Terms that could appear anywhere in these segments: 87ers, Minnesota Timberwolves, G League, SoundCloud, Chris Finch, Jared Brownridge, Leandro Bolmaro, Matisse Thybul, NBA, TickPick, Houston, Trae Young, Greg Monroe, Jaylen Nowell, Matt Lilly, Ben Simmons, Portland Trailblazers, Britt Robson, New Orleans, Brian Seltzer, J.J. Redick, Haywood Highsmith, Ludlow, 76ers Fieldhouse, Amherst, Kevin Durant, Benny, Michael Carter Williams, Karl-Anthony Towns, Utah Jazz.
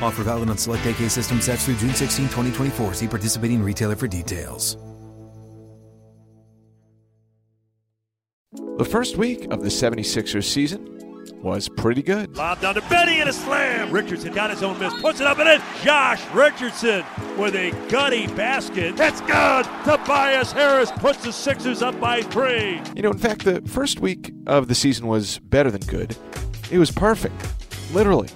Offer valid on select AK system sets through June 16, 2024. See participating retailer for details. The first week of the 76ers season was pretty good. Lob down to Benny and a slam. Richardson got his own miss, puts it up and in. Josh Richardson with a gutty basket. That's good. Tobias Harris puts the Sixers up by 3. You know, in fact, the first week of the season was better than good. It was perfect, literally.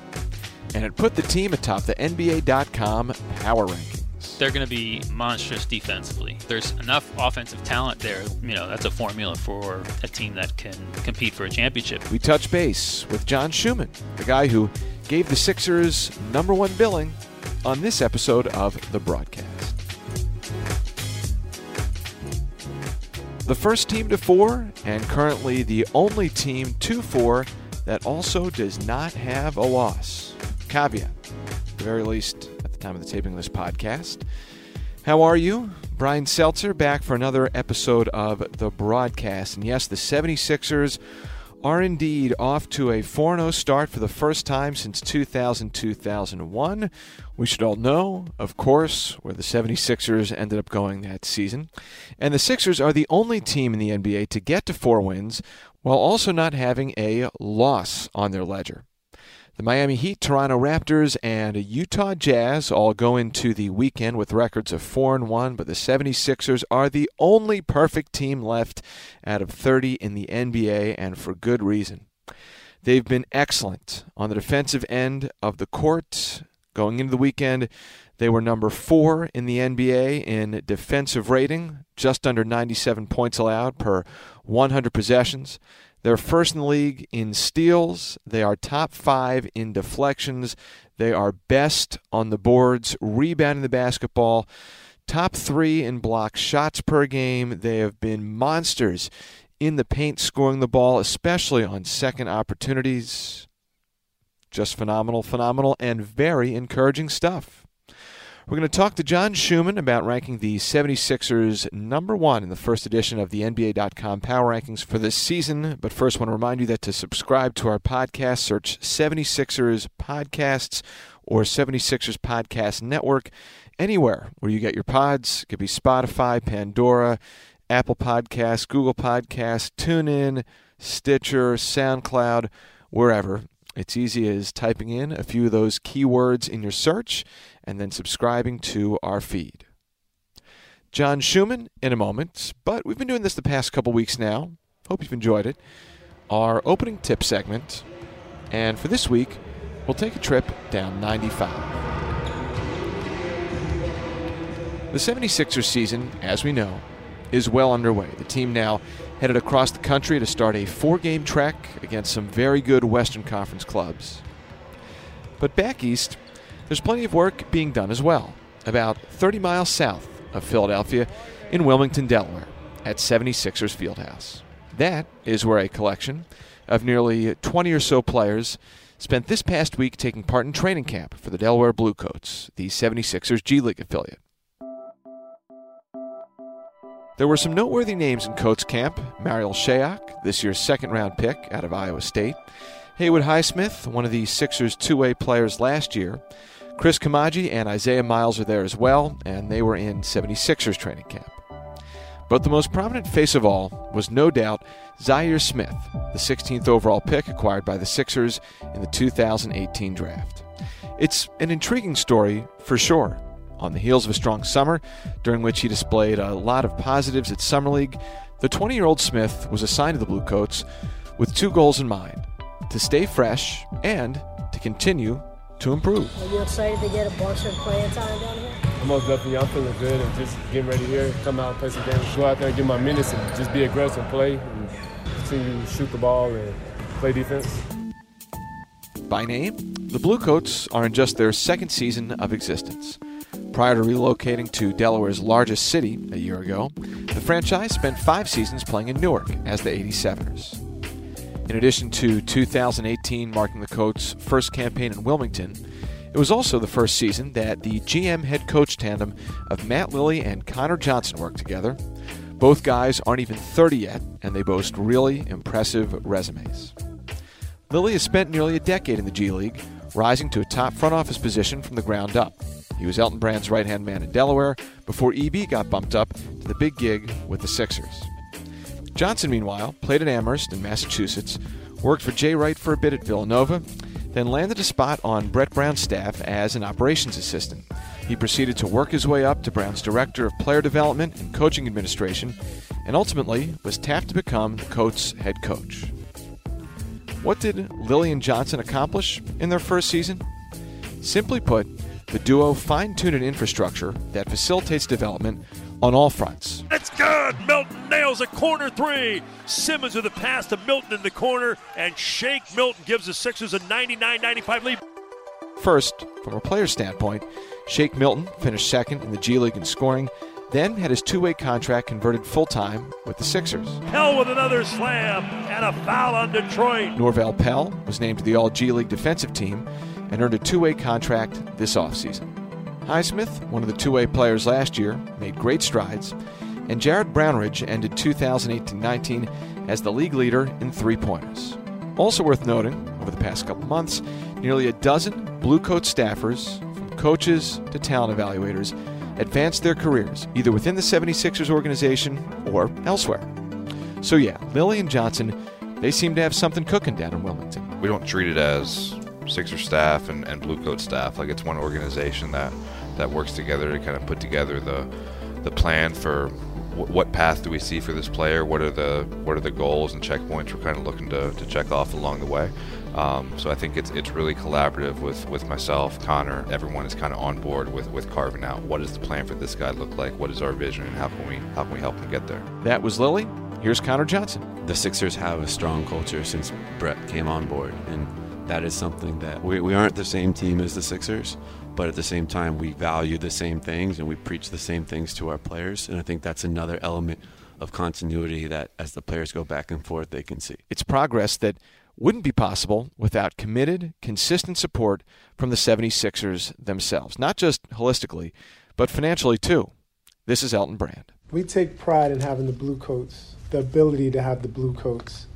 And it put the team atop the NBA.com power rankings. They're going to be monstrous defensively. There's enough offensive talent there. You know, that's a formula for a team that can compete for a championship. We touch base with John Schuhmann, the guy who gave the Sixers #1 billing on this episode of The Broadcast. The first team to 4, and currently the only team to 4 that also does not have a loss. Caveat, at the very least at the time of the taping of this podcast. How are you? Brian Seltzer back for another episode of The Broadcast. And yes, the 76ers are indeed off to a 4-0 start for the first time since 2000-2001. We should all know, of course, where the 76ers ended up going that season. And the Sixers are the only team in the NBA to get to 4 wins while also not having a loss on their ledger. The Miami Heat, Toronto Raptors, and Utah Jazz all go into the weekend with records of 4-1, but the 76ers are the only perfect team left out of 30 in the NBA, and for good reason. They've been excellent on the defensive end of the court. Going into the weekend, they were #4 in the NBA in defensive rating, just under 97 points allowed per 100 possessions. They're first in the league in steals. They are top 5 in deflections. They are best on the boards, rebounding the basketball, top 3 in block shots per game. They have been monsters in the paint, scoring the ball, especially on second opportunities. Just phenomenal, and very encouraging stuff. We're going to talk to John Schuhmann about ranking the 76ers #1 in the first edition of the NBA.com Power Rankings for this season. But first, I want to remind you that to subscribe to our podcast, search 76ers Podcasts or 76ers Podcast Network anywhere where you get your pods. It could be Spotify, Pandora, Apple Podcasts, Google Podcasts, TuneIn, Stitcher, SoundCloud, wherever. It's easy as typing in a few of those keywords in your search and then subscribing to our feed. John Schuhmann in a moment, but we've been doing this the past couple weeks now. Hope you've enjoyed it. Our opening tip segment. And for this week, we'll take a trip down 95. The 76ers season, as we know, is well underway. The team now headed across the country to start a 4-game trek against some very good Western Conference clubs. But back east, there's plenty of work being done as well, about 30 miles south of Philadelphia in Wilmington, Delaware, at 76ers Fieldhouse. That is where a collection of nearly 20 or so players spent this past week taking part in training camp for the Delaware Blue Coats, the 76ers G League affiliate. There were some noteworthy names in Coach camp. Mariel Shayok, this year's second-round pick out of Iowa State. Haywood Highsmith, one of the Sixers' two-way players last year. Chris Kamaji and Isaiah Miles are there as well, and they were in 76ers training camp. But the most prominent face of all was no doubt Zhaire Smith, the 16th overall pick acquired by the Sixers in the 2018 draft. It's an intriguing story for sure. On the heels of a strong summer, during which he displayed a lot of positives at Summer League, the 20-year-old Smith was assigned to the Blue Coats with two goals in mind: to stay fresh and to continue to improve. Are you excited to get a bunch of playing time down here? Most definitely. I'm feeling good and just getting ready here, come out and play some games, go out there and get my minutes and just be aggressive, play, and continue to shoot the ball and play defense. By name, the Blue Coats are in just their second season of existence. Prior to relocating to Delaware's largest city a year ago, the franchise spent 5 seasons playing in Newark as the 87ers. In addition to 2018 marking the Coats' first campaign in Wilmington, it was also the first season that the GM-head coach tandem of Matt Lilly and Connor Johnson worked together. Both guys aren't even 30 yet, and they boast really impressive resumes. Lilly has spent nearly a decade in the G League, rising to a top front office position from the ground up. He was Elton Brand's right-hand man in Delaware before EB got bumped up to the big gig with the Sixers. Johnson, meanwhile, played at Amherst in Massachusetts, worked for Jay Wright for a bit at Villanova, then landed a spot on Brett Brown's staff as an operations assistant. He proceeded to work his way up to Brown's Director of Player Development and Coaching Administration, and ultimately was tapped to become the Coats' head coach. What did Lilly and Johnson accomplish in their first season? Simply put, the duo fine-tuned an infrastructure that facilitates development on all fronts. It's good! Milton nails a corner three. Simmons with a pass to Milton in the corner, and Shaq Milton gives the Sixers a 99-95 lead. First, from a player's standpoint, Shaq Milton finished second in the G League in scoring, then had his two-way contract converted full-time with the Sixers. Pell with another slam, and a foul on Detroit. Norvell Pell was named to the All-G League defensive team and earned a two-way contract this offseason. Highsmith, one of the two-way players last year, made great strides, and Jared Brownridge ended 2018-19 as the league leader in three-pointers. Also worth noting, over the past couple months, nearly a dozen Blue Coat staffers, from coaches to talent evaluators, advanced their careers, either within the 76ers organization or elsewhere. So yeah, Lilly and Johnson, they seem to have something cooking down in Wilmington. We don't treat it as Sixer staff and Blue Coat staff. Like, it's one organization that works together to kind of put together the plan for what path do we see for this player, what are the goals and checkpoints we're kind of looking to check off along the way. So I think it's really collaborative with myself, Connor. Everyone is kind of on board with carving out what does the plan for this guy look like, what is our vision, and how can we help him get there. That was Lilly. Here's Connor Johnson. The Sixers have a strong culture since Brett came on board, and that is something that we aren't the same team as the Sixers, but at the same time we value the same things and we preach the same things to our players, and I think that's another element of continuity that as the players go back and forth they can see. It's progress that wouldn't be possible without committed, consistent support from the 76ers themselves, not just holistically, but financially too. This is Elton Brand. We take pride in having the Blue Coats, the ability to have the Blue Coats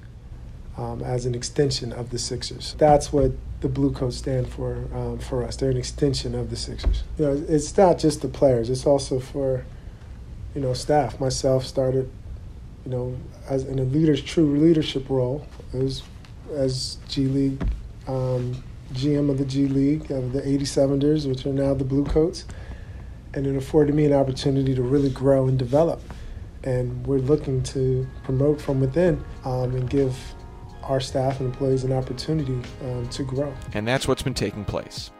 as an extension of the Sixers. That's what the Blue Coats stand for us. They're an extension of the Sixers. You know, it's not just the players. It's also for, you know, staff. Myself started, you know, as in a true leadership role. It was as G League GM of the G League of the 87ers, which are now the Blue Coats, and it afforded me an opportunity to really grow and develop. And we're looking to promote from within and give our staff and employees an opportunity to grow. And that's what's been taking place.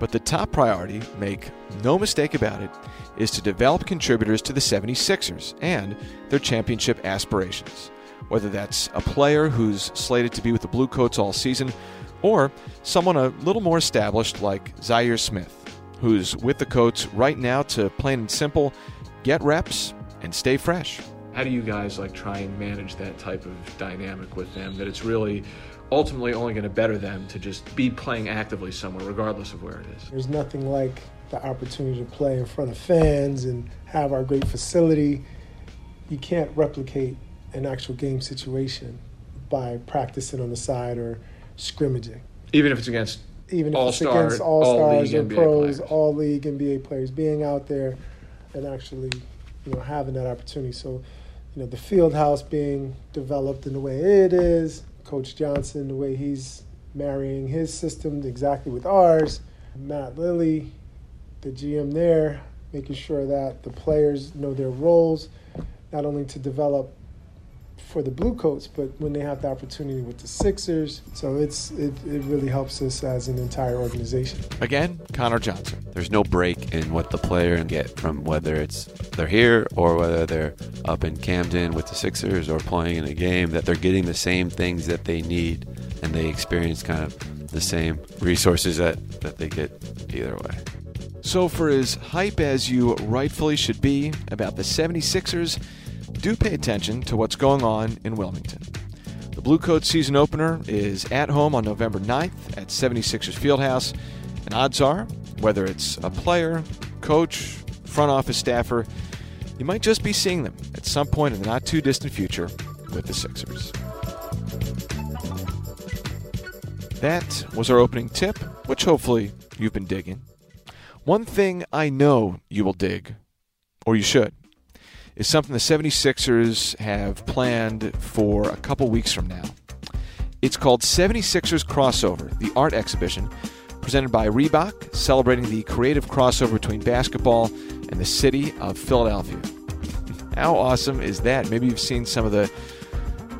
But the top priority, make no mistake about it, is to develop contributors to the 76ers and their championship aspirations. Whether that's a player who's slated to be with the Blue Coats all season, or someone a little more established like Zhaire Smith, who's with the Coats right now to plain and simple, get reps and stay fresh. How do you guys try and manage that type of dynamic with them, that it's really ultimately only going to better them to just be playing actively somewhere, regardless of where it is? There's nothing like the opportunity to play in front of fans and have our great facility. you can't replicate an actual game situation by practicing on the side or scrimmaging. Even if it's against all-stars or pros, all-league NBA players, being out there and actually, you know, having that opportunity. So, you know, the field house being developed in the way it is, Coach Johnson, the way he's marrying his system exactly with ours, Matt Lilly, the GM there, making sure that the players know their roles, not only to develop for the Blue Coats, but when they have the opportunity with the Sixers. So it really helps us as an entire organization. Again, Connor Johnson. There's no break in what the player get from whether it's they're here or whether they're up in Camden with the Sixers or playing in a game, that they're getting the same things that they need and they experience kind of the same resources that they get either way. So for as hype as you rightfully should be about the 76ers, do pay attention to what's going on in Wilmington. The Blue Coats season opener is at home on November 9th at 76ers Fieldhouse, and odds are, whether it's a player, coach, front office staffer, you might just be seeing them at some point in the not-too-distant future with the Sixers. That was our opening tip, which hopefully you've been digging. One thing I know you will dig, or you should, is something the 76ers have planned for a couple weeks from now. It's called 76ers Crossover, the art exhibition presented by Reebok, celebrating the creative crossover between basketball and the city of Philadelphia. How awesome is that? Maybe you've seen some of the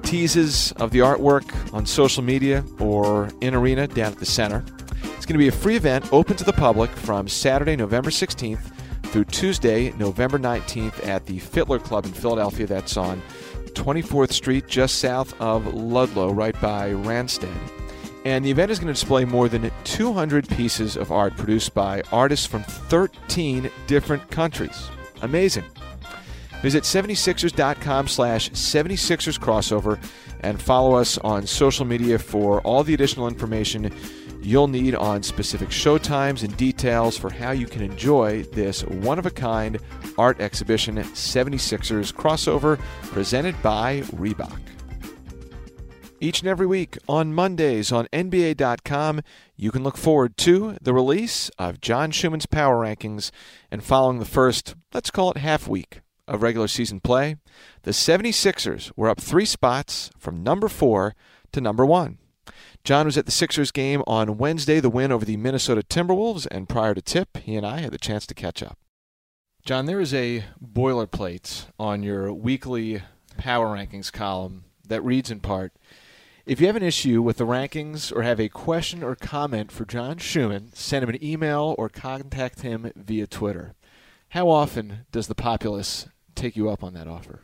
teases of the artwork on social media or in arena down at the center. It's going to be a free event open to the public from Saturday, November 16th, through Tuesday, November 19th at the Fitler Club in Philadelphia. That's on 24th Street, just south of Ludlow, right by Randstad. And the event is going to display more than 200 pieces of art produced by artists from 13 different countries. Amazing. Visit 76ers.com/76ersCrossover and follow us on social media for all the additional information you'll need on specific showtimes and details for how you can enjoy this one-of-a-kind art exhibition, 76ers Crossover, presented by Reebok. Each and every week on Mondays on NBA.com, you can look forward to the release of John Schuhmann's Power Rankings, and following the first, let's call it half week, of regular season play, the 76ers were up 3 spots from number 4 to number 1. John was at the Sixers game on Wednesday, the win over the Minnesota Timberwolves, and prior to tip, he and I had the chance to catch up. John, there is a boilerplate on your weekly Power Rankings column that reads in part, if you have an issue with the rankings or have a question or comment for John Schuhmann, send him an email or contact him via Twitter. How often does the populace take you up on that offer?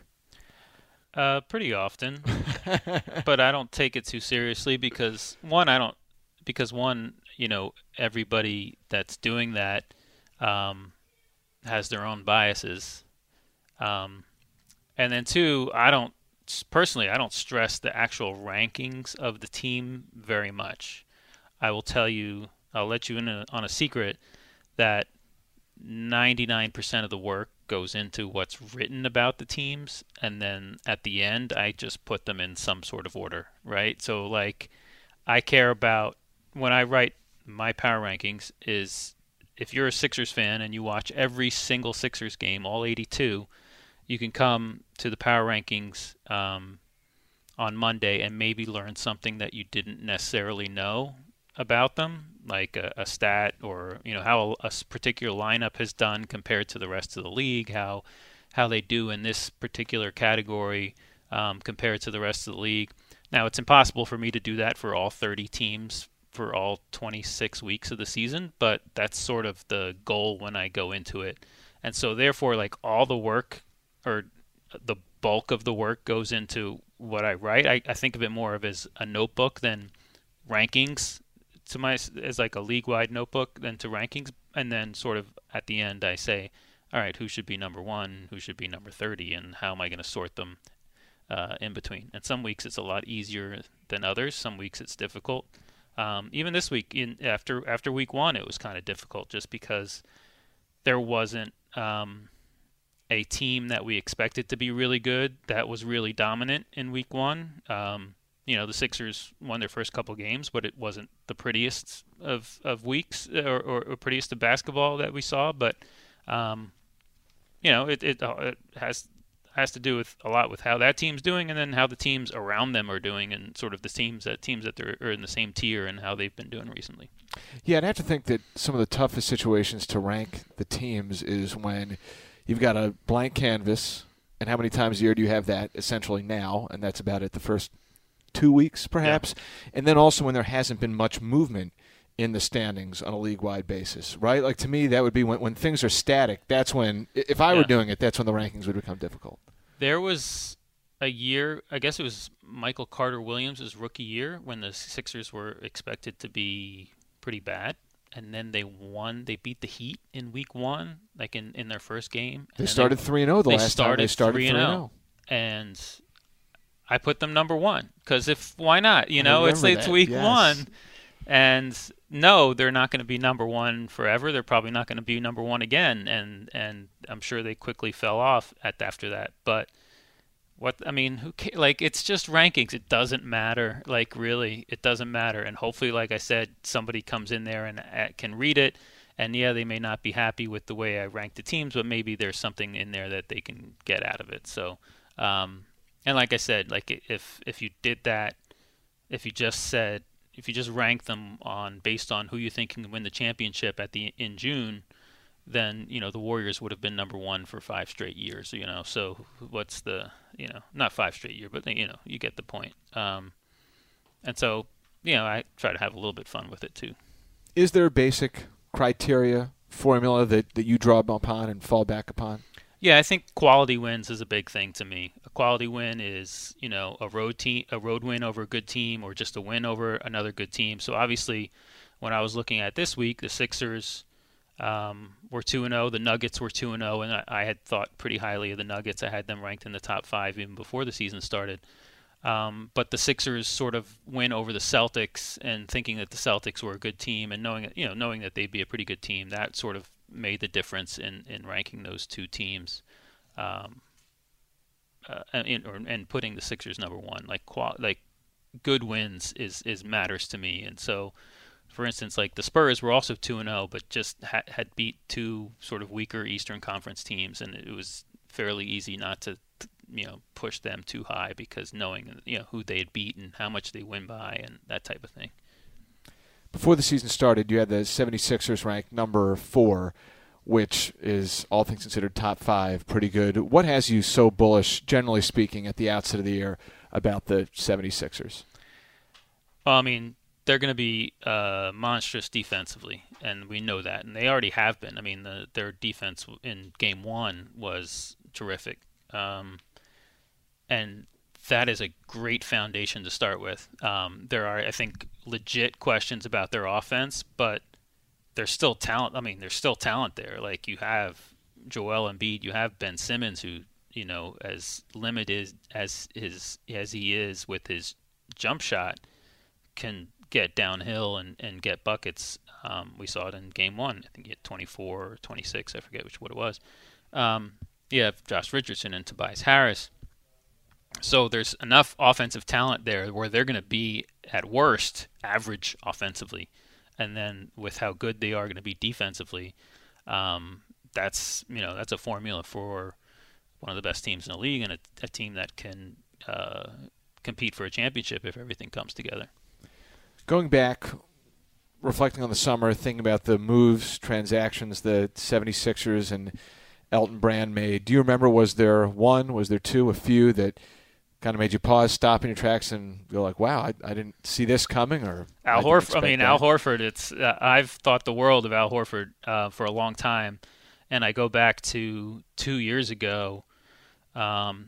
Pretty often, but I don't take it too seriously because you know, everybody that's doing that has their own biases, and then 2, I don't stress the actual rankings of the team very much. I will tell you, I'll let you in on a secret that 99% of the work goes into what's written about the teams, and then at the end I just put them in some sort of order, right? So like, I care about, when I write my power rankings, is if you're a Sixers fan and you watch every single Sixers game, all 82, you can come to the power rankings on Monday and maybe learn something that you didn't necessarily know about them, like a stat, or you know how a particular lineup has done compared to the rest of the league, how they do in this particular category compared to the rest of the league. Now, it's impossible for me to do that for all 30 teams for all 26 weeks of the season, but that's sort of the goal when I go into it. And so therefore, like, all the work, or the bulk of the work, goes into what I write. I think of it more of as a notebook than rankings, to my, as like a league-wide notebook, then to rankings, and then sort of at the end I say, all right, who should be number 1, who should be number 30, and how am I going to sort them in between. And some weeks it's a lot easier than others. Some weeks it's difficult. Even this week, after week 1, it was kind of difficult just because there wasn't a team that we expected to be really good that was really dominant in week one. You know, the Sixers won their first couple games, but it wasn't the prettiest of weeks or prettiest of basketball that we saw. But, you know, it has to do with a lot with how that team's doing and then how the teams around them are doing and sort of the teams that they're are in the same tier and how they've been doing recently. Yeah, I'd have to think that some of the toughest situations to rank the teams is when you've got a blank canvas, and how many times a year do you have that essentially now, and that's about it the first 2 weeks perhaps, yeah. And then also when there hasn't been much movement in the standings on a league-wide basis, right? Like, to me, that would be when things are static. That's when, if I were doing it, that's when the rankings would become difficult. There was a year, I guess it was Michael Carter Williams' rookie year, when the Sixers were expected to be pretty bad, and then they won. They beat the Heat in week one, like in their first game. They started 3-0 the last time. They started 3-0. And I put them number one, because why not? You know, it's week one. And no, they're not going to be number one forever. They're probably not going to be number one again, and I'm sure they quickly fell off after that. But who cares? Like, it's just rankings. It doesn't matter. Like, really, it doesn't matter. And hopefully, like I said, somebody comes in there and can read it. And yeah, they may not be happy with the way I ranked the teams, but maybe there's something in there that they can get out of it. So, and like I said, like if you did that, if you just said. If you just rank them based on who you think can win the championship in June, then you know the Warriors would have been number one for 5 straight years. You know, so what's the not 5 straight year, but you know you get the point. And so I try to have a little bit fun with it too. Is there a basic criteria formula that you draw upon and fall back upon? Yeah, I think quality wins is a big thing to me. A quality win is, a road win over a good team or just a win over another good team. So obviously, when I was looking at this week, the Sixers were 2-0, the Nuggets were 2-0, and I had thought pretty highly of the Nuggets. I had them ranked in the top 5 even before the season started. But the Sixers sort of win over the Celtics and thinking that the Celtics were a good team and knowing that they'd be a pretty good team, that sort of made the difference in ranking those two teams and putting the Sixers number one. Like good wins is matters to me. And so, for instance, like the Spurs were also 2-0, but just had beat two sort of weaker Eastern Conference teams, and it was fairly easy not to push them too high because knowing who they had beaten, how much they win by, and that type of thing. Before the season started, you had the 76ers ranked number 4, which is, all things considered, top 5, pretty good. What has you so bullish, generally speaking, at the outset of the year about the 76ers? Well, I mean, they're going to be monstrous defensively, and we know that. And they already have been. I mean, their defense in Game 1 was terrific. And that is a great foundation to start with. There are, I think, legit questions about their offense, but there's still talent. I mean, there's still talent there. Like, you have Joel Embiid, you have Ben Simmons, who, as limited as he is with his jump shot, can get downhill and get buckets. We saw it in Game 1. I think he had 24 or 26. I forget what it was. You have Josh Richardson and Tobias Harris. So there's enough offensive talent there where they're going to be, at worst, average offensively. And then with how good they are going to be defensively, that's a formula for one of the best teams in the league and a team that can compete for a championship if everything comes together. Going back, reflecting on the summer, thinking about the moves, transactions, the 76ers and Elton Brand made, do you remember, was there one, was there two, a few that kind of made you pause, stop in your tracks, and go like, "Wow, I didn't see this coming." Or Al Horford. I mean, Al Horford. It's I've thought the world of Al Horford for a long time, and I go back to 2 years ago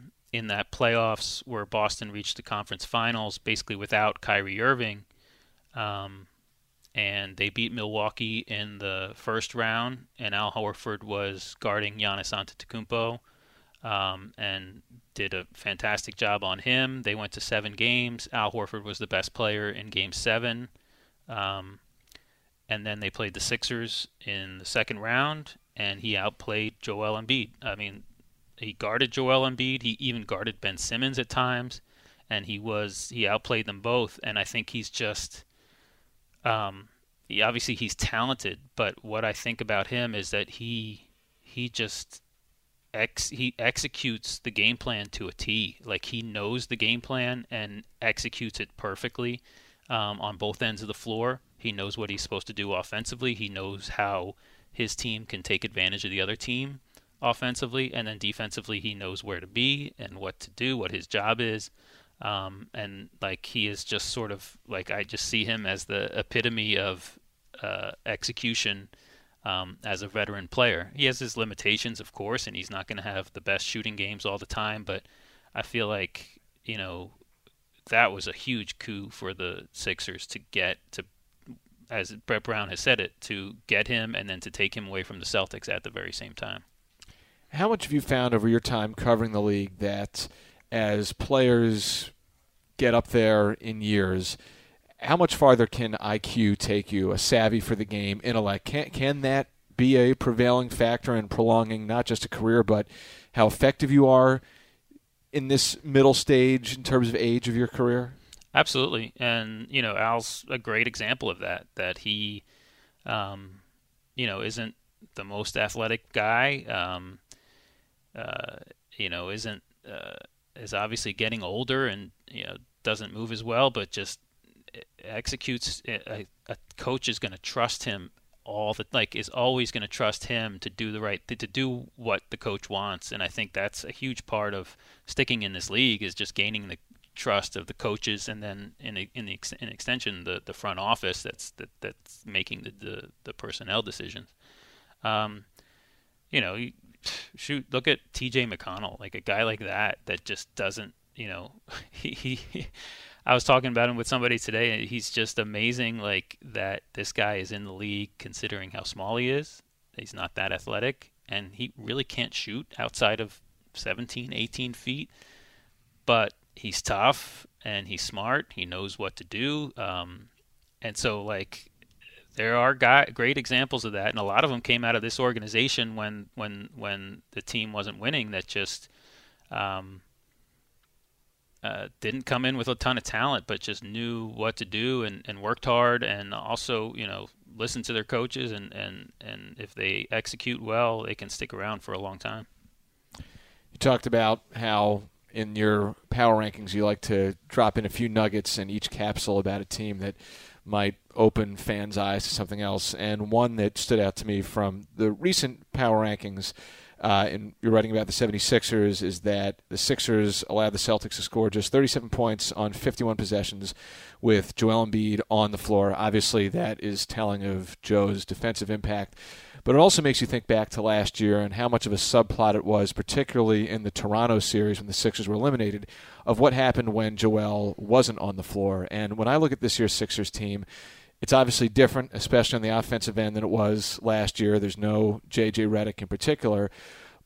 in that playoffs where Boston reached the conference finals, basically without Kyrie Irving, and they beat Milwaukee in the first round, and Al Horford was guarding Giannis Antetokounmpo. And did a fantastic job on him. They went to 7 games. Al Horford was the best player in Game 7. And then they played the Sixers in the second round, and he outplayed Joel Embiid. I mean, He guarded Joel Embiid. He even guarded Ben Simmons at times, and he outplayed them both. And I think he's just, obviously he's talented, but what I think about him is that he executes the game plan to a T. Like, he knows the game plan and executes it perfectly on both ends of the floor. He knows what he's supposed to do offensively. He knows how his team can take advantage of the other team offensively, and then defensively he knows where to be and what to do, what his job is. And like, he is just sort of like, I just see him as the epitome of execution as a veteran player. He has his limitations, of course, and he's not going to have the best shooting games all the time, but I feel like, you know, that was a huge coup for the Sixers to get to, as Brett Brown has said it, to get him and then to take him away from the Celtics at the very same time. How much have you found over your time covering the league that as players get up there in years, how much farther can IQ take you, a savvy for the game, intellect? Can that be a prevailing factor in prolonging not just a career but how effective you are in this middle stage in terms of age of your career? Absolutely. And, you know, Al's a great example of that he, you know, isn't the most athletic guy, you know, isn't is obviously getting older and, you know, doesn't move as well, but just executes. A coach is going to trust him is always going to trust him to do the right, to do what the coach wants. And I think that's a huge part of sticking in this league, is just gaining the trust of the coaches, and then in extension the front office that's making the personnel decisions. You know, look at T.J. McConnell, like a guy like that just doesn't, you know, he I was talking about him with somebody today, and he's just amazing, like, that this guy is in the league considering how small he is. He's not that athletic, and he really can't shoot outside of 17, 18 feet, but he's tough and he's smart. He knows what to do. And so, like, there are great examples of that, and a lot of them came out of this organization when the team wasn't winning, that just didn't come in with a ton of talent, but just knew what to do and worked hard, and also, you know, listened to their coaches, and if they execute well, they can stick around for a long time. You talked about how in your power rankings you like to drop in a few nuggets in each capsule about a team that might open fans' eyes to something else. And one that stood out to me from the recent power rankings, and you're writing about the 76ers, is that the Sixers allowed the Celtics to score just 37 points on 51 possessions with Joel Embiid on the floor. Obviously, that is telling of Joe's defensive impact. But it also makes you think back to last year and how much of a subplot it was, particularly in the Toronto series when the Sixers were eliminated, of what happened when Joel wasn't on the floor. And when I look at this year's Sixers team, it's obviously different, especially on the offensive end, than it was last year. There's no J.J. Redick in particular.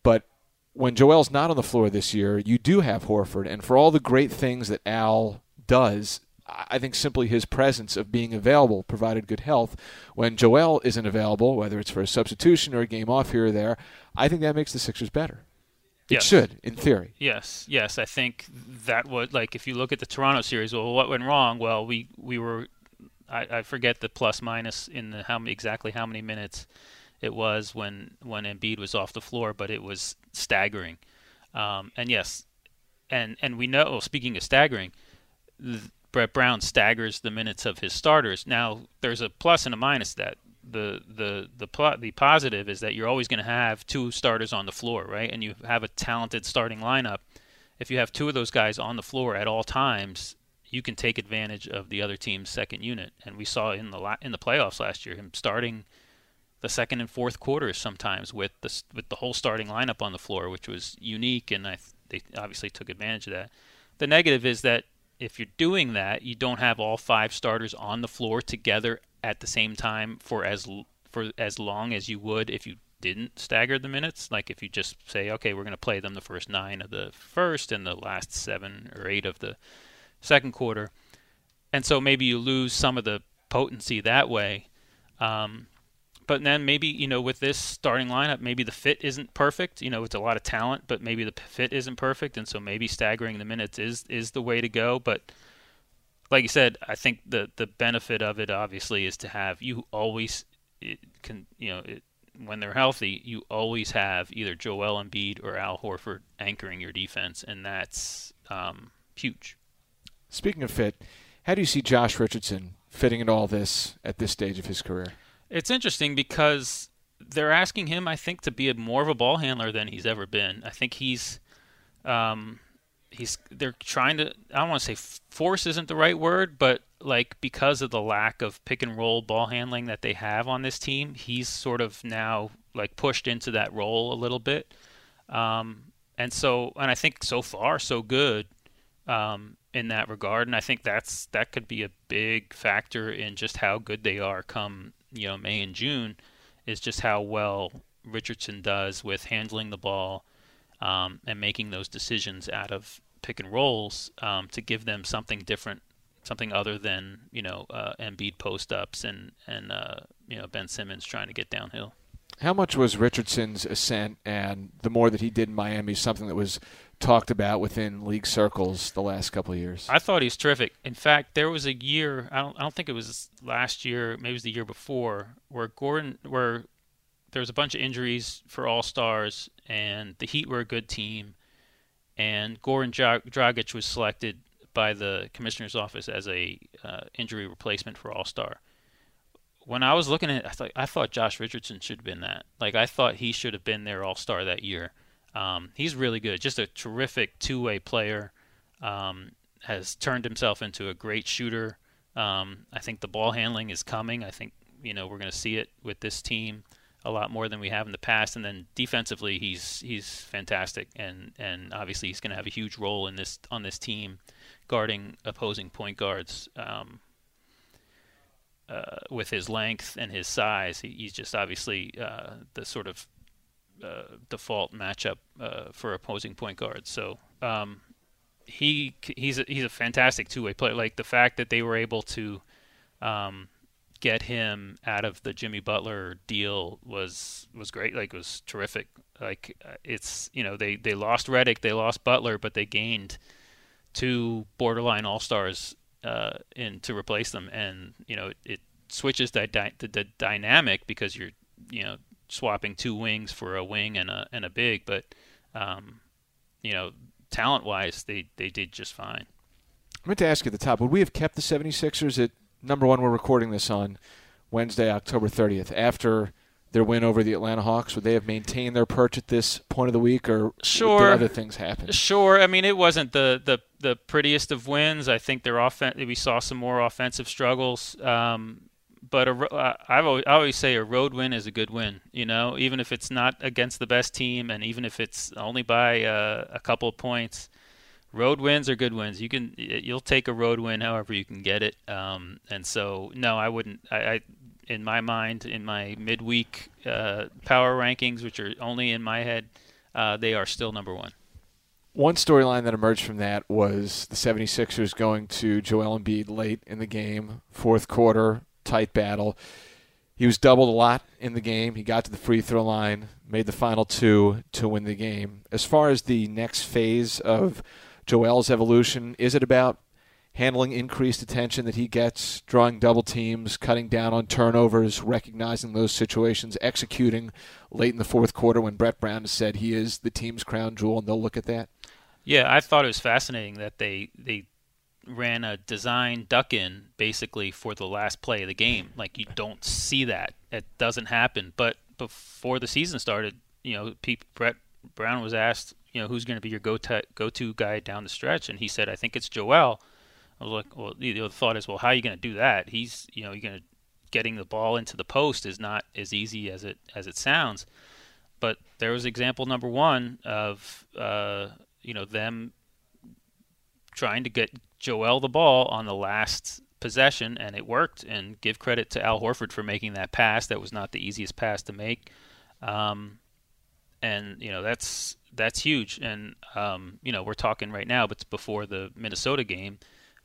But when Joel's not on the floor this year, you do have Horford. And for all the great things that Al does, I think simply his presence of being available provided good health. When Joel isn't available, whether it's for a substitution or a game off here or there, I think that makes the Sixers better. It should, in theory. Yes. I think that would, like, if you look at the Toronto series, well, what went wrong? Well, we were, I forget the plus minus in the how many minutes it was when Embiid was off the floor, but it was staggering. And yes, and we know, speaking of staggering, Brett Brown staggers the minutes of his starters. Now, there's a plus and a minus to that. The positive is that you're always going to have two starters on the floor, right? And you have a talented starting lineup. If you have two of those guys on the floor at all times, you can take advantage of the other team's second unit. And we saw in the playoffs last year him starting the second and fourth quarters sometimes with the whole starting lineup on the floor, which was unique, and they obviously took advantage of that. The negative is that if you're doing that, you don't have all five starters on the floor together at the same time for as long as you would if you didn't stagger the minutes. Like, if you just say, okay, we're going to play them the first 9 of the first and the last 7 or 8 of the second quarter. And so maybe you lose some of the potency that way. But then maybe, you know, with this starting lineup, maybe the fit isn't perfect. You know, it's a lot of talent, but maybe the fit isn't perfect. And so maybe staggering the minutes is the way to go. But like you said, I think the benefit of it obviously is to have you always can, you know, when they're healthy, you always have either Joel Embiid or Al Horford anchoring your defense. And that's huge. Speaking of fit, how do you see Josh Richardson fitting in all this at this stage of his career? It's interesting because they're asking him, I think, to be more of a ball handler than he's ever been. I think they're trying to, I don't want to say force isn't the right word, but like because of the lack of pick and roll ball handling that they have on this team, he's sort of now like pushed into that role a little bit. And I think so far so good in that regard. And I think that could be a big factor in just how good they are come, you know, May and June, is just how well Richardson does with handling the ball and making those decisions out of pick and rolls to give them something different, something other than, you know, Embiid post-ups and you know, Ben Simmons trying to get downhill. How much was Richardson's ascent and the more that he did in Miami something that was talked about within league circles the last couple of years? I thought he was terrific. In fact, there was a year, I don't think it was last year, maybe it was the year before, where there was a bunch of injuries for All-Stars and the Heat were a good team and Goran Dragic was selected by the commissioner's office as a injury replacement for All-Star. When I was looking at it, I thought Josh Richardson should have been that. Like, I thought he should have been their All-Star that year. He's really good. Just a terrific two-way player. Has turned himself into a great shooter. I think the ball handling is coming. I think, you know, we're going to see it with this team a lot more than we have in the past. And then defensively, he's fantastic. And obviously, he's going to have a huge role in this on this team guarding opposing point guards. With his length and his size, he's just obviously the sort of default matchup for opposing point guards. So he's a fantastic two-way player. Like the fact that they were able to get him out of the Jimmy Butler deal was great. Like it was terrific. Like it's, you know, they lost Reddick, they lost Butler, but they gained two borderline all-stars in to replace them, and you know it switches the dynamic because you're, you know, swapping two wings for a wing and a big, but you know, talent wise they did just fine. I meant to ask you at the top, would we have kept the 76ers at number one? We're recording this on Wednesday, October 30th, after their win over the Atlanta Hawks. Would they have maintained their perch at this point of the week, or sure, did other things happen? Sure. I mean, it wasn't the prettiest of wins. I think their we saw some more offensive struggles. But I always say a road win is a good win, you know, even if it's not against the best team and even if it's only by a couple of points. Road wins are good wins. You'll take a road win however you can get it. And so, no, I wouldn't. I in my mind, in my midweek power rankings, which are only in my head, they are still number one. One storyline that emerged from that was the 76ers going to Joel Embiid late in the game, fourth quarter, tight battle. He was doubled a lot in the game. He got to the free throw line, made the final two to win the game. As far as the next phase of Joel's evolution, is it about handling increased attention that he gets, drawing double teams, cutting down on turnovers, recognizing those situations, executing late in the fourth quarter when Brett Brown has said he is the team's crown jewel, and they'll look at that? Yeah, I thought it was fascinating that they ran a design duck-in basically for the last play of the game. Like, you don't see that. It doesn't happen. But before the season started, you know, Brett Brown was asked, you know, who's going to be your go-to guy down the stretch, and he said, I think it's Joel. I was like, well, the thought is, well, how are you going to do that? He's, you know, you're going to getting the ball into the post is not as easy as it sounds. But there was example number one of you know, them trying to get Joel the ball on the last possession, and it worked. And give credit to Al Horford for making that pass. That was not the easiest pass to make, and you know that's huge. And you know, we're talking right now, but it's before the Minnesota game.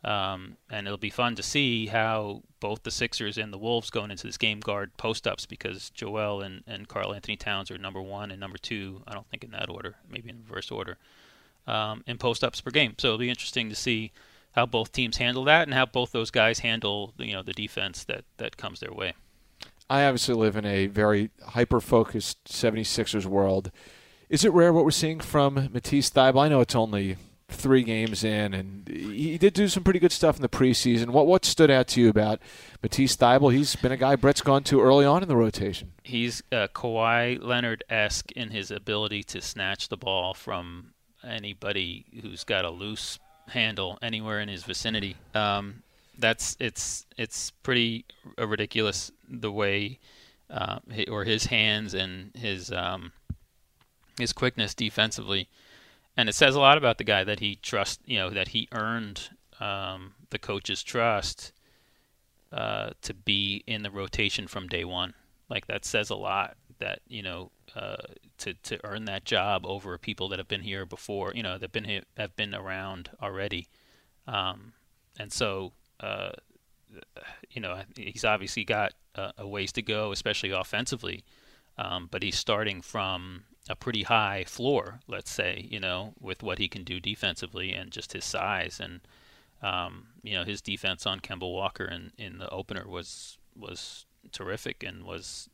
And it'll be fun to see how both the Sixers and the Wolves going into this game guard post-ups, because Joel and Karl-Anthony Towns are number one and number two, I don't think in that order, maybe in reverse order, in post-ups per game. So it'll be interesting to see how both teams handle that and how both those guys handle, you know, the defense that comes their way. I obviously live in a very hyper-focused 76ers world. Is it rare what we're seeing from Matisse Thybul? I know it's only 3 games in, and he did do some pretty good stuff in the preseason. What stood out to you about Matisse Thybul? He's been a guy Brett's gone to early on in the rotation. He's Kawhi Leonard-esque in his ability to snatch the ball from anybody who's got a loose handle anywhere in his vicinity. It's pretty ridiculous the way his hands and his quickness defensively. And it says a lot about the guy that he trusts, you know, that he earned the coach's trust to be in the rotation from day one. Like, that says a lot, that, you know, to earn that job over people that have been here before, you know, that have been around already. And so, you know, he's obviously got a ways to go, especially offensively. But he's starting from a pretty high floor, let's say, you know, with what he can do defensively and just his size. And, you know, his defense on Kemba Walker in the opener was terrific and was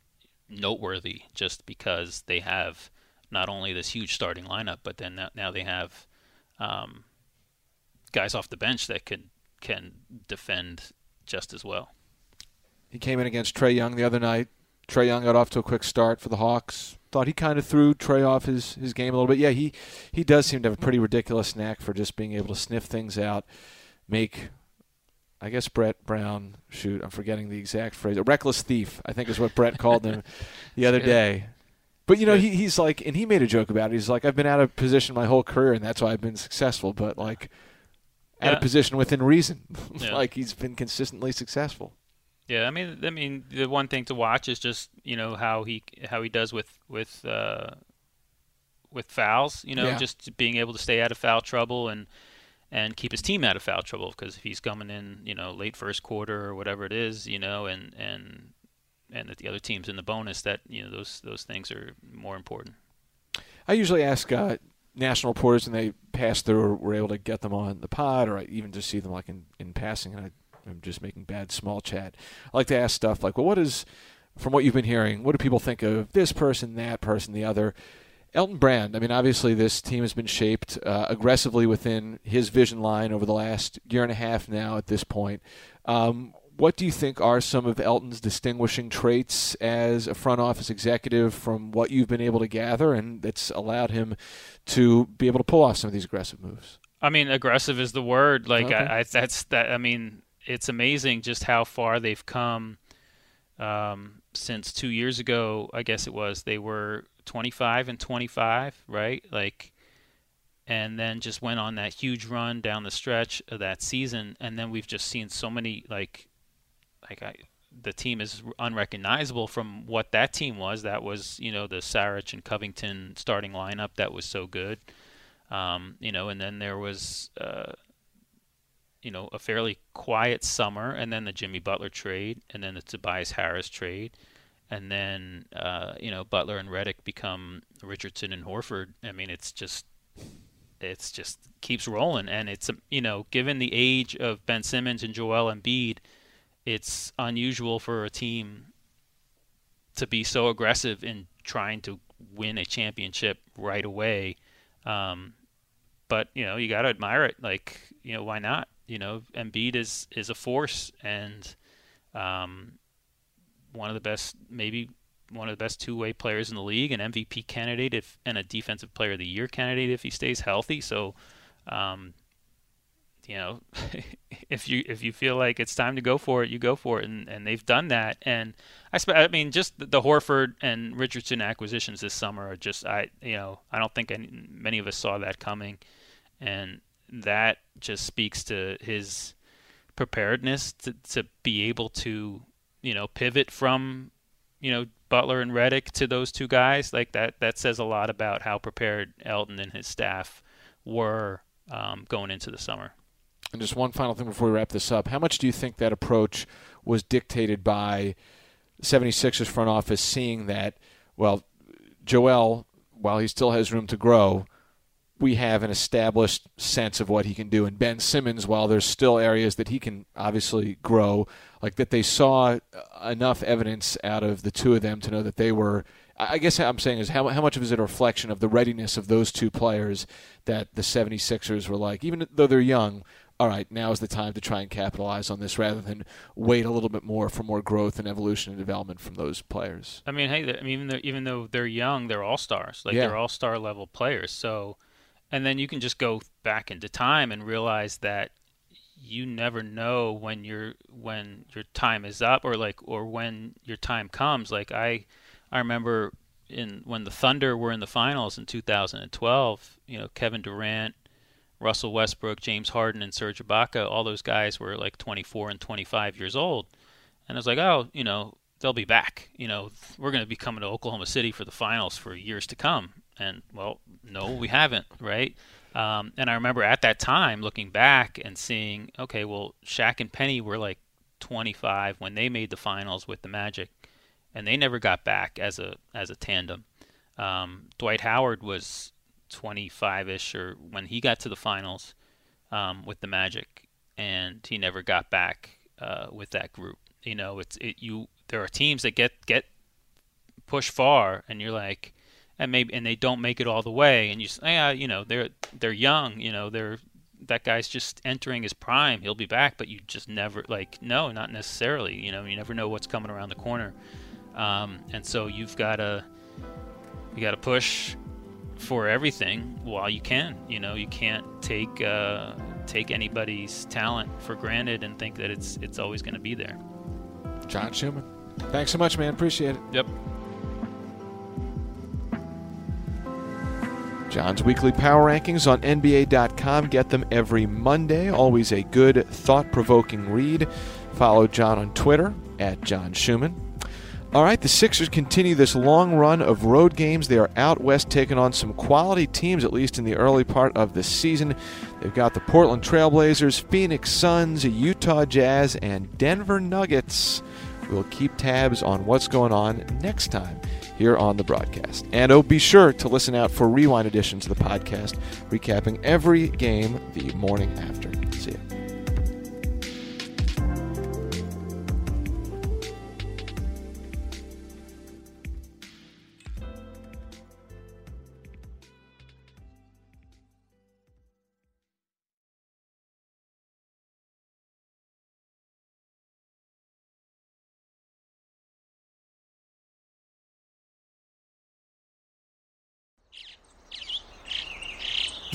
noteworthy, just because they have not only this huge starting lineup, but then now they have guys off the bench that can defend just as well. He came in against Trae Young the other night. Trae Young got off to a quick start for the Hawks. Thought he kind of threw Trae off his game a little bit. Yeah, he does seem to have a pretty ridiculous knack for just being able to sniff things out, make, I guess, Brett Brown, shoot, I'm forgetting the exact phrase, a reckless thief, I think is what Brett called him the other day. But, you know, he's like, and he made a joke about it. He's like, I've been out of position my whole career, and that's why I've been successful. But, like, out of position within reason. Like, he's been consistently successful. Yeah, I mean, the one thing to watch is just, you know, how he does with fouls. You know, just being able to stay out of foul trouble and keep his team out of foul trouble, because if he's coming in, you know, late first quarter or whatever it is, you know, and that the other team's in the bonus, that, you know, those things are more important. I usually ask national reporters, and they pass through, or we're able to get them on the pod, or I even just see them like in passing, and I'm just making bad small chat. I like to ask stuff like, well, from what you've been hearing, what do people think of this person, that person, the other? Elton Brand, I mean, obviously this team has been shaped aggressively within his vision line over the last year and a half now at this point. What do you think are some of Elton's distinguishing traits as a front office executive from what you've been able to gather, and that's allowed him to be able to pull off some of these aggressive moves? I mean, aggressive is the word. Like, okay. It's amazing just how far they've come since 2 years ago. I guess it was, they were 25-25, right? Like, and then just went on that huge run down the stretch of that season, and then we've just seen so many the team is unrecognizable from what that team was. That was, you know, the Saric and Covington starting lineup that was so good, you know, and then there was. You know, a fairly quiet summer, and then the Jimmy Butler trade, and then the Tobias Harris trade, and then, you know, Butler and Reddick become Richardson and Horford. I mean, it's just keeps rolling. And it's, you know, given the age of Ben Simmons and Joel Embiid, it's unusual for a team to be so aggressive in trying to win a championship right away. But, you know, you got to admire it. Like, you know, why not? You know, Embiid is a force, and maybe one of the best two-way players in the league, an MVP candidate and a Defensive Player of the Year candidate if he stays healthy. So, you know, if you feel like it's time to go for it, you go for it, and they've done that. And I mean, just the Horford and Richardson acquisitions this summer are just, I don't think many of us saw that coming, and that just speaks to his preparedness to be able to, you know, pivot from, you know, Butler and Reddick to those two guys. Like, that says a lot about how prepared Elton and his staff were going into the summer. And just one final thing before we wrap this up. How much do you think that approach was dictated by 76ers front office seeing that, well, Joel, while he still has room to grow, we have an established sense of what he can do. And Ben Simmons, while there's still areas that he can obviously grow, like that they saw enough evidence out of the two of them to know that they were – I guess what I'm saying is how much of it is a reflection of the readiness of those two players that the 76ers were like, even though they're young, all right, now is the time to try and capitalize on this rather than wait a little bit more for more growth and evolution and development from those players. I mean, hey, even though they're young, they're all-stars. Like, yeah. They're all-star level players. So, and then you can just go back into time and realize that you never know when your time is up or when your time comes. Like, I remember when the Thunder were in the finals in 2012, you know, Kevin Durant, Russell Westbrook, James Harden, and Serge Ibaka, all those guys were like 24 and 25 years old. And I was like, oh, you know, they'll be back. You know, we're going to be coming to Oklahoma City for the finals for years to come. And, well, no, we haven't, right? And I remember at that time looking back and seeing, okay, well, Shaq and Penny were like 25 when they made the finals with the Magic. And they never got back as a tandem. Dwight Howard was 25-ish or when he got to the finals with the Magic, and he never got back with that group. You know, there are teams that get pushed far, and you're like, and they don't make it all the way, and you say, yeah, you know, they're young, you know, that guy's just entering his prime, he'll be back, but you just never no, not necessarily. You know, you never know what's coming around the corner. And so you gotta push for everything while you can. You know, you can't take anybody's talent for granted and think that it's always going to be there. John Schuhmann, thanks so much, man. Appreciate it. Yep. John's weekly power rankings on NBA.com. Get them every Monday. Always a good, thought-provoking read. Follow John on Twitter at John Schuhmann. All right, the Sixers continue this long run of road games. They are out west taking on some quality teams, at least in the early part of the season. They've got the Portland Trailblazers, Phoenix Suns, Utah Jazz, and Denver Nuggets. We'll keep tabs on what's going on next time here on the broadcast. And be sure to listen out for rewind editions of the podcast, recapping every game the morning after. See you.